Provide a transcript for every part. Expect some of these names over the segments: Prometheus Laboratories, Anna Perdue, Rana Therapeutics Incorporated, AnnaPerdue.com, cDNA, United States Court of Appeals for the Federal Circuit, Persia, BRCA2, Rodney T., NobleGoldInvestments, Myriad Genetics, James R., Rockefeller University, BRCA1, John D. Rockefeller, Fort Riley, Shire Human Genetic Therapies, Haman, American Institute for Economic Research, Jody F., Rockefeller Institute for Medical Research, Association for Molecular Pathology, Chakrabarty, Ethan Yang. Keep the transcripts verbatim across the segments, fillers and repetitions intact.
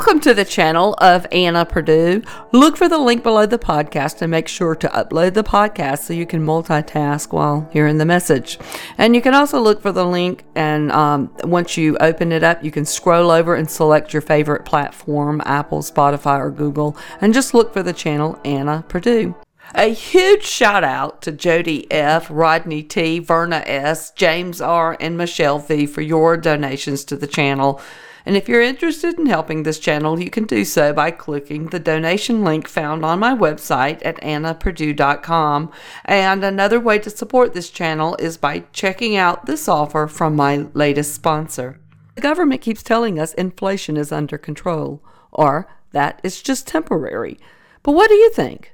Welcome to the channel of Anna Perdue. Look for the link below the podcast and make sure to upload the podcast so you can multitask while hearing the message. And you can also look for the link, and um, once you open it up, you can scroll over and select your favorite platform, Apple, Spotify, or Google, and just look for the channel Anna Perdue. A huge shout out to Jody F., Rodney T., Verna S., James R., and Michelle V. for your donations to the channel. And if you're interested in helping this channel, you can do so by clicking the donation link found on my website at Anna Perdue dot com. And another way to support this channel is by checking out this offer from my latest sponsor. The government keeps telling us inflation is under control, or that it's just temporary. But what do you think?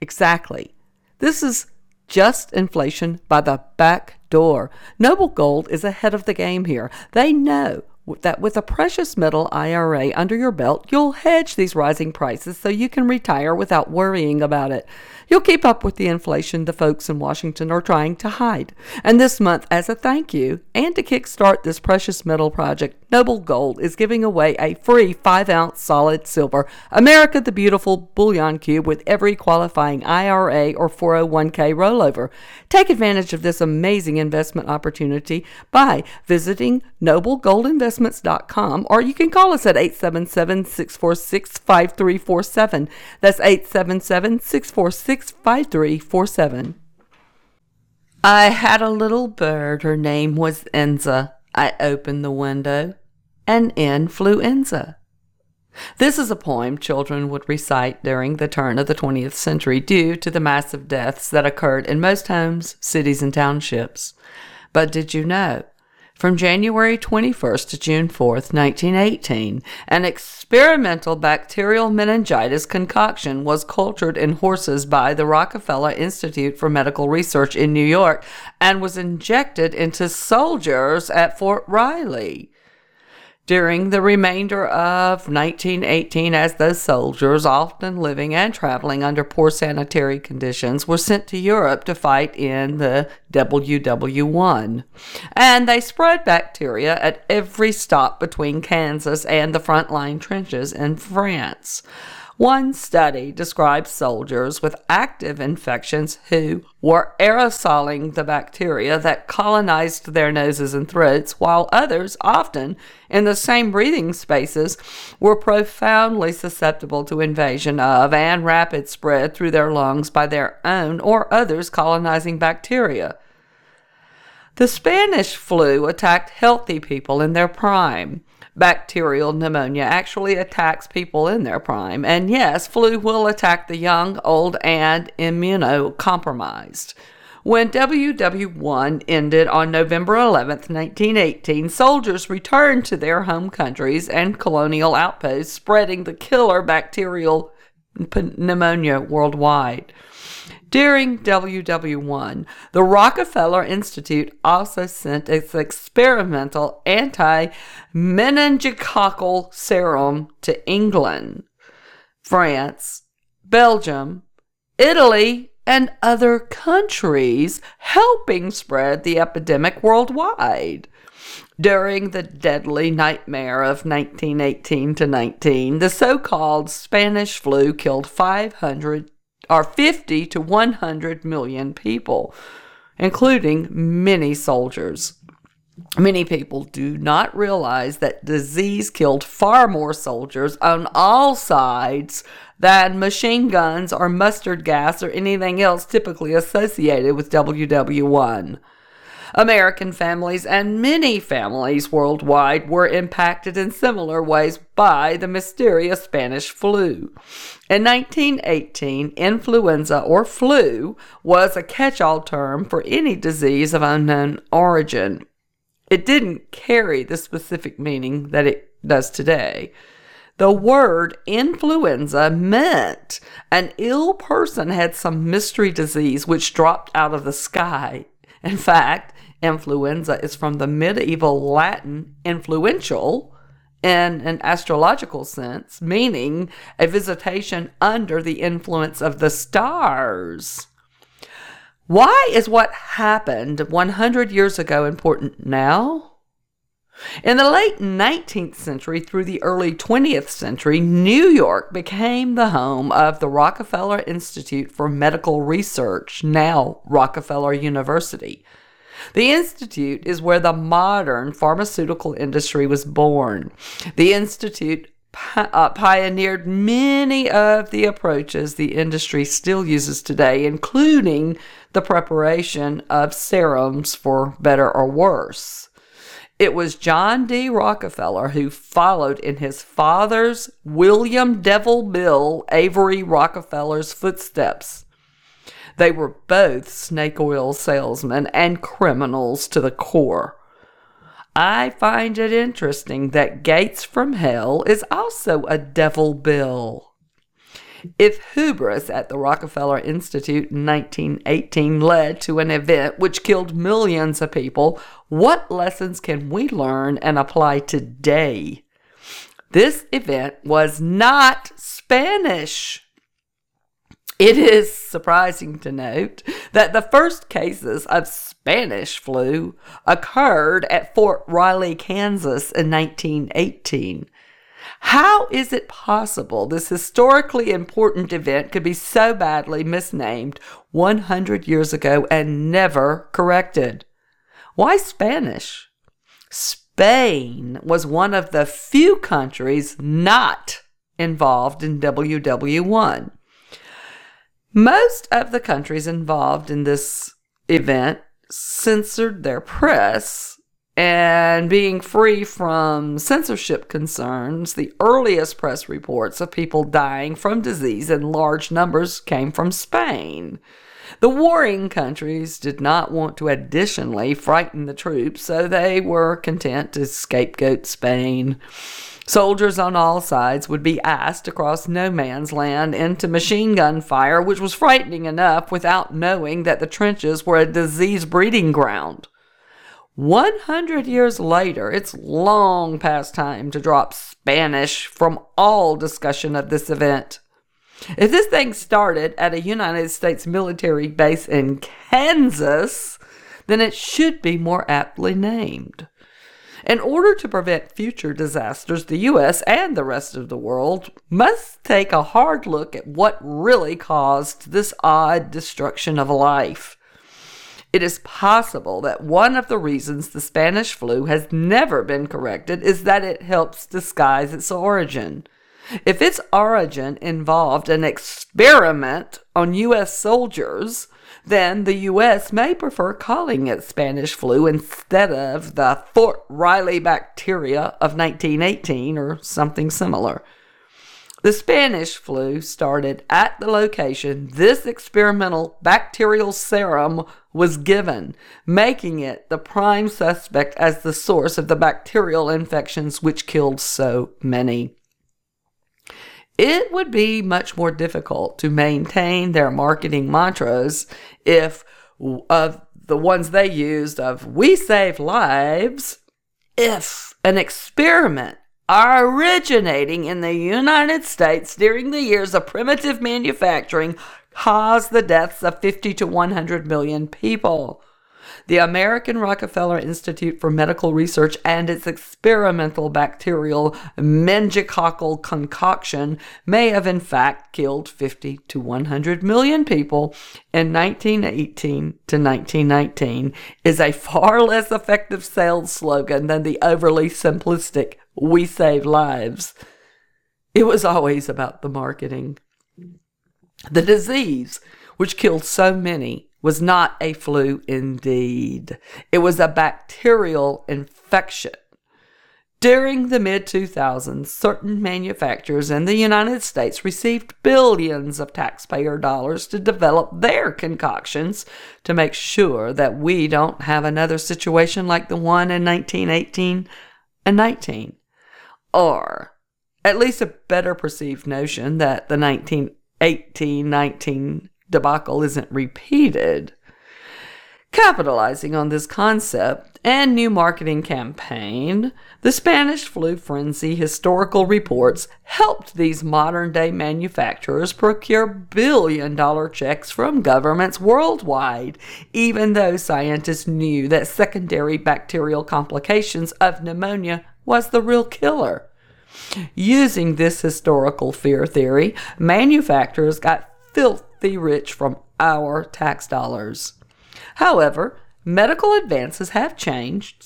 Exactly. This is just inflation by the back door. Noble Gold is ahead of the game here. They know that with a precious metal I R A under your belt, you'll hedge these rising prices so you can retire without worrying about it. You'll keep up with the inflation the folks in Washington are trying to hide. And this month, as a thank you, and to kickstart this precious metal project, Noble Gold is giving away a free five ounce solid silver America the Beautiful bullion cube with every qualifying I R A or four oh one k rollover. Take advantage of this amazing investment opportunity by visiting Noble Gold Investments Investments dot com, or you can call us at eight seven seven, six four six, five three four seven. That's eight seven seven, six four six, five three four seven. I had a little bird. Her name was Enza. I opened the window, and in flew Enza. This is a poem children would recite during the turn of the twentieth century due to the massive deaths that occurred in most homes, cities, and townships. But did you know? From January twenty-first to June fourth, nineteen eighteen, an experimental bacterial meningitis concoction was cultured in horses by the Rockefeller Institute for Medical Research in New York and was injected into soldiers at Fort Riley. During the remainder of nineteen eighteen, as those soldiers, often living and traveling under poor sanitary conditions, were sent to Europe to fight in the World War One. And they spread bacteria at every stop between Kansas and the frontline trenches in France. One study described soldiers with active infections who were aerosoling the bacteria that colonized their noses and throats, while others, often in the same breathing spaces, were profoundly susceptible to invasion of and rapid spread through their lungs by their own or others' colonizing bacteria. The Spanish flu attacked healthy people in their prime. Bacterial pneumonia actually attacks people in their prime. And yes, flu will attack the young, old, and immunocompromised. When World War One ended on November eleventh, nineteen eighteen, soldiers returned to their home countries and colonial outposts, spreading the killer bacterial pneumonia worldwide. During World War One, the Rockefeller Institute also sent its experimental anti-meningococcal serum to England, France, Belgium, Italy, and other countries, helping spread the epidemic worldwide. During the deadly nightmare of nineteen eighteen to nineteen, the so-called Spanish flu killed five hundred or fifty to one hundred million people, including many soldiers. Many people do not realize that disease killed far more soldiers on all sides than machine guns or mustard gas or anything else typically associated with World War One. American families and many families worldwide were impacted in similar ways by the mysterious Spanish flu. In nineteen eighteen, influenza or flu was a catch-all term for any disease of unknown origin. It didn't carry the specific meaning that it does today. The word influenza meant an ill person had some mystery disease which dropped out of the sky. In fact, influenza is from the medieval Latin influential in an astrological sense, meaning a visitation under the influence of the stars. Why is what happened one hundred years ago important now? In the late nineteenth century through the early twentieth century, New York became the home of the Rockefeller Institute for Medical Research, now Rockefeller University. The institute is where the modern pharmaceutical industry was born. The institute Uh, pioneered many of the approaches the industry still uses today, including the preparation of serums for better or worse. It was John D. Rockefeller who followed in his father's William Devil Bill Avery Rockefeller's footsteps. They were both snake oil salesmen and criminals to the core. I find it interesting that Gates from Hell is also a Devil Bill. If hubris at the Rockefeller Institute in nineteen eighteen led to an event which killed millions of people, what lessons can we learn and apply today? This event was not Spanish. It is surprising to note that the first cases of Spanish flu occurred at Fort Riley, Kansas in nineteen eighteen. How is it possible this historically important event could be so badly misnamed one hundred years ago and never corrected? Why Spanish? Spain was one of the few countries not involved in W W one. Most of the countries involved in this event censored their press, and being free from censorship concerns, the earliest press reports of people dying from disease in large numbers came from Spain. The warring countries did not want to additionally frighten the troops, so they were content to scapegoat Spain. Soldiers on all sides would be asked to cross no man's land into machine gun fire, which was frightening enough without knowing that the trenches were a disease breeding ground. one hundred years later, it's long past time to drop Spanish from all discussion of this event. If this thing started at a United States military base in Kansas, then it should be more aptly named. In order to prevent future disasters, the U S and the rest of the world must take a hard look at what really caused this odd destruction of life. It is possible that one of the reasons the Spanish flu has never been corrected is that it helps disguise its origin. If its origin involved an experiment on U S soldiers, then the U S may prefer calling it Spanish flu instead of the Fort Riley bacteria of nineteen eighteen or something similar. The Spanish flu started at the location this experimental bacterial serum was given, making it the prime suspect as the source of the bacterial infections which killed so many. It would be much more difficult to maintain their marketing mantras if of the ones they used of "we save lives" if an experiment originating in the United States during the years of primitive manufacturing caused the deaths of fifty to one hundred million people. The American Rockefeller Institute for Medical Research and its experimental bacterial meningococcal concoction may have in fact killed fifty to one hundred million people in nineteen eighteen to nineteen nineteen is a far less effective sales slogan than the overly simplistic "we save lives." It was always about the marketing. The disease, which killed so many, was not a flu indeed. It was a bacterial infection. During the mid two thousands, certain manufacturers in the United States received billions of taxpayer dollars to develop their concoctions to make sure that we don't have another situation like the one in nineteen eighteen and nineteen, or at least a better perceived notion that the nineteen eighteen nineteen debacle isn't repeated. Capitalizing on this concept, and new marketing campaign, the Spanish flu frenzy historical reports helped these modern-day manufacturers procure billion-dollar checks from governments worldwide, even though scientists knew that secondary bacterial complications of pneumonia was the real killer. Using this historical fear theory, manufacturers got filthy rich from our tax dollars. However, medical advances have changed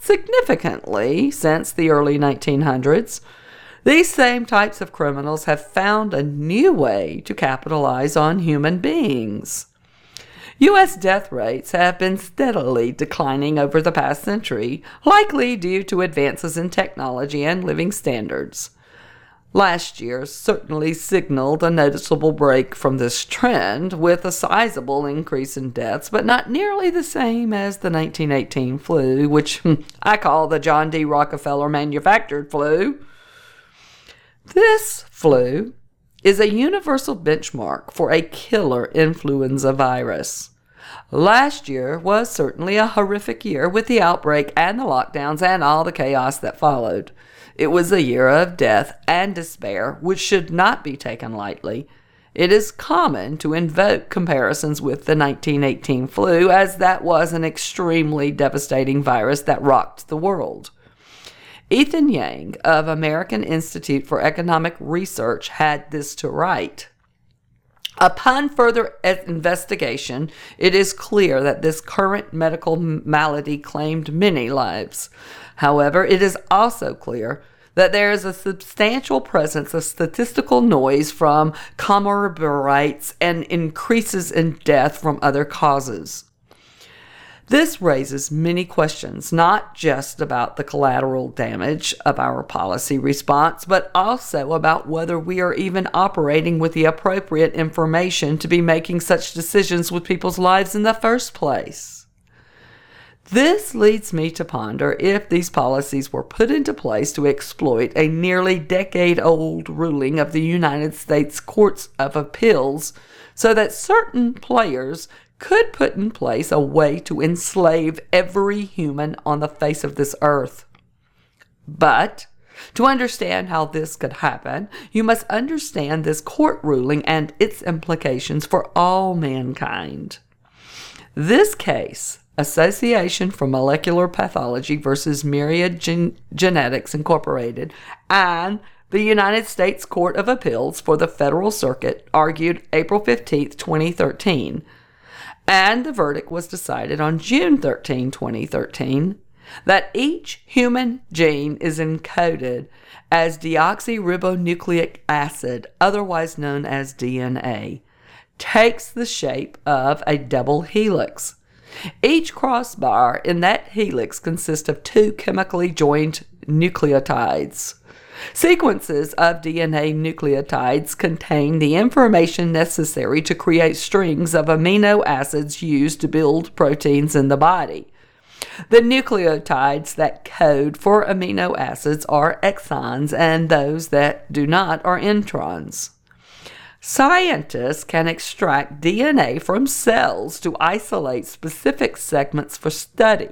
significantly since the early nineteen hundreds. These same types of criminals have found a new way to capitalize on human beings. U S death rates have been steadily declining over the past century, likely due to advances in technology and living standards. Last year certainly signaled a noticeable break from this trend, with a sizable increase in deaths, but not nearly the same as the nineteen eighteen flu, which I call the John D. Rockefeller manufactured flu. This flu is a universal benchmark for a killer influenza virus. Last year was certainly a horrific year with the outbreak and the lockdowns and all the chaos that followed. It was a year of death and despair, which should not be taken lightly. It is common to invoke comparisons with the nineteen eighteen flu, as that was an extremely devastating virus that rocked the world. Ethan Yang of American Institute for Economic Research had this to write. Upon further investigation, it is clear that this current medical malady claimed many lives. However, it is also clear that there is a substantial presence of statistical noise from comorbidities and increases in death from other causes. This raises many questions, not just about the collateral damage of our policy response, but also about whether we are even operating with the appropriate information to be making such decisions with people's lives in the first place. This leads me to ponder if these policies were put into place to exploit a nearly decade-old ruling of the United States Courts of Appeals so that certain players could put in place a way to enslave every human on the face of this earth. But to understand how this could happen, you must understand this court ruling and its implications for all mankind. This case, Association for Molecular Pathology versus Myriad Gen- Genetics Incorporated, and the United States Court of Appeals for the Federal Circuit, argued April fifteenth, twenty thirteen, and the verdict was decided on June thirteenth, twenty thirteen, that each human gene is encoded as deoxyribonucleic acid, otherwise known as D N A, takes the shape of a double helix. Each crossbar in that helix consists of two chemically joined nucleotides. Sequences of D N A nucleotides contain the information necessary to create strings of amino acids used to build proteins in the body. The nucleotides that code for amino acids are exons, and those that do not are introns. Scientists can extract D N A from cells to isolate specific segments for study.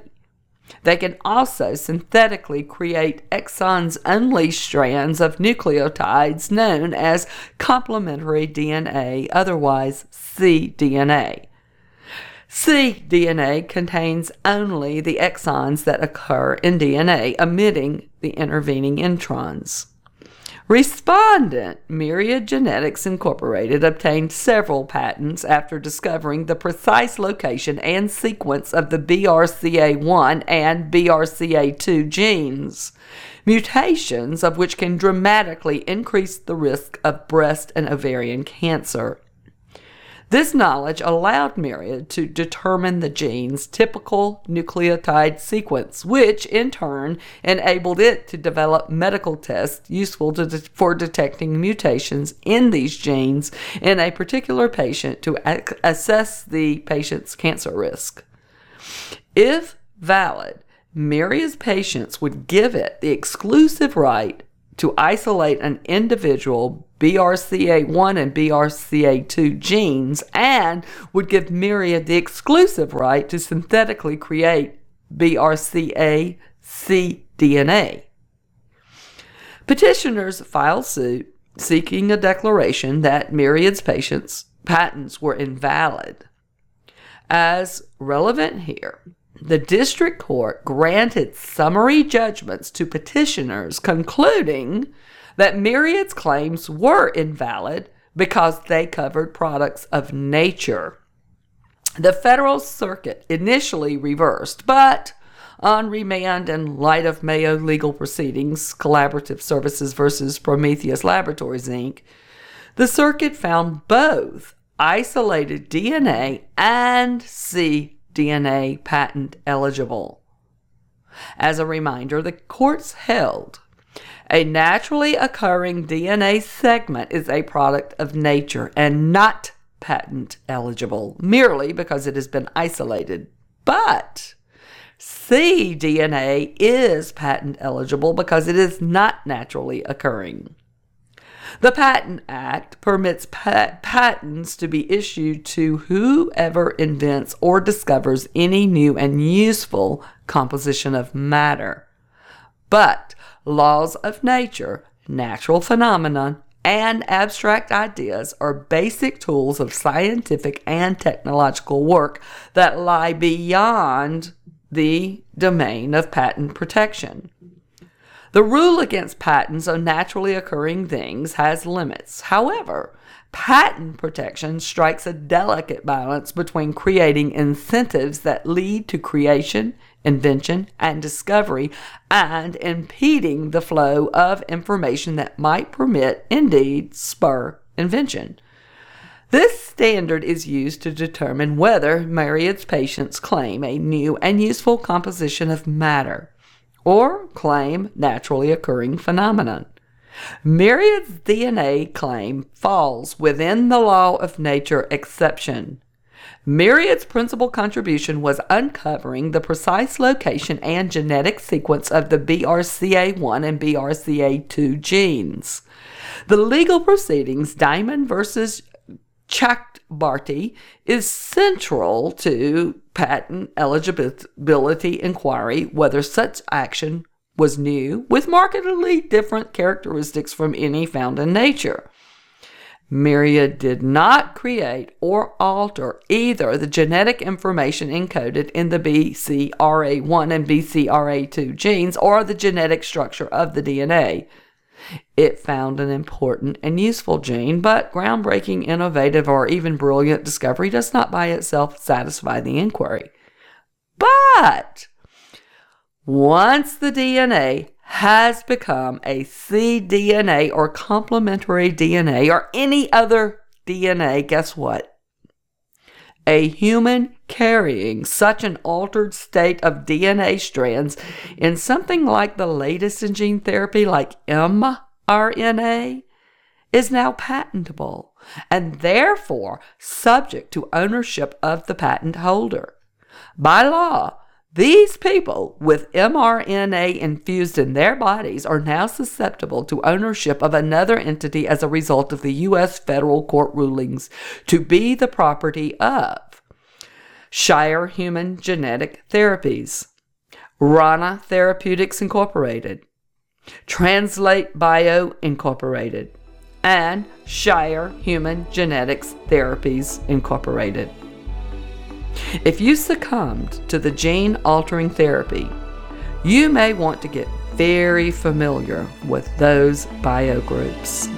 They can also synthetically create exons-only strands of nucleotides known as complementary D N A, otherwise cDNA. cDNA contains only the exons that occur in D N A, omitting the intervening introns. Respondent Myriad Genetics Incorporated obtained several patents after discovering the precise location and sequence of the B R C A one and B R C A two genes, mutations of which can dramatically increase the risk of breast and ovarian cancer. This knowledge allowed Myriad to determine the gene's typical nucleotide sequence, which in turn enabled it to develop medical tests useful to de- for detecting mutations in these genes in a particular patient to ac- assess the patient's cancer risk. If valid, Myriad's patients would give it the exclusive right to isolate an individual B R C A one and B R C A two genes, and would give Myriad the exclusive right to synthetically create B R C A C D N A. Petitioners filed suit seeking a declaration that Myriad's patients' patents were invalid. As relevant here, the district court granted summary judgments to petitioners, concluding that Myriad's claims were invalid because they covered products of nature. The Federal Circuit initially reversed, but on remand in light of Mayo legal proceedings, Collaborative Services versus Prometheus Laboratories, Incorporated, the circuit found both isolated D N A and cDNA patent eligible. As a reminder, the courts held a naturally occurring D N A segment is a product of nature and not patent eligible, merely because it has been isolated. But cDNA is patent eligible because it is not naturally occurring. The Patent Act permits pat- patents to be issued to whoever invents or discovers any new and useful composition of matter. But laws of nature, natural phenomena, and abstract ideas are basic tools of scientific and technological work that lie beyond the domain of patent protection. The rule against patents on naturally occurring things has limits. However, patent protection strikes a delicate balance between creating incentives that lead to creation, invention, and discovery, and impeding the flow of information that might permit, indeed, spur invention. This standard is used to determine whether Myriad's patients claim a new and useful composition of matter or claim naturally occurring phenomenon. Myriad's D N A claim falls within the law of nature exception. Myriad's principal contribution was uncovering the precise location and genetic sequence of the B R C A one and B R C A two genes. The legal proceedings, Diamond versus Chakrabarty, is central to patent eligibility inquiry, whether such action was new with markedly different characteristics from any found in nature. Myriad did not create or alter either the genetic information encoded in the B R C A one and B R C A two genes or the genetic structure of the D N A. It found an important and useful gene, but groundbreaking, innovative, or even brilliant discovery does not by itself satisfy the inquiry. But once the D N A has become a cDNA or complementary D N A or any other D N A, guess what? A human carrying such an altered state of D N A strands in something like the latest in gene therapy, like mRNA, is now patentable and therefore subject to ownership of the patent holder. By law, these people with mRNA infused in their bodies are now susceptible to ownership of another entity as a result of the U S federal court rulings to be the property of Shire Human Genetic Therapies, Rana Therapeutics Incorporated, Translate Bio Incorporated, and Shire Human Genetics Therapies Incorporated. If you succumbed to the gene-altering therapy, you may want to get very familiar with those bio groups.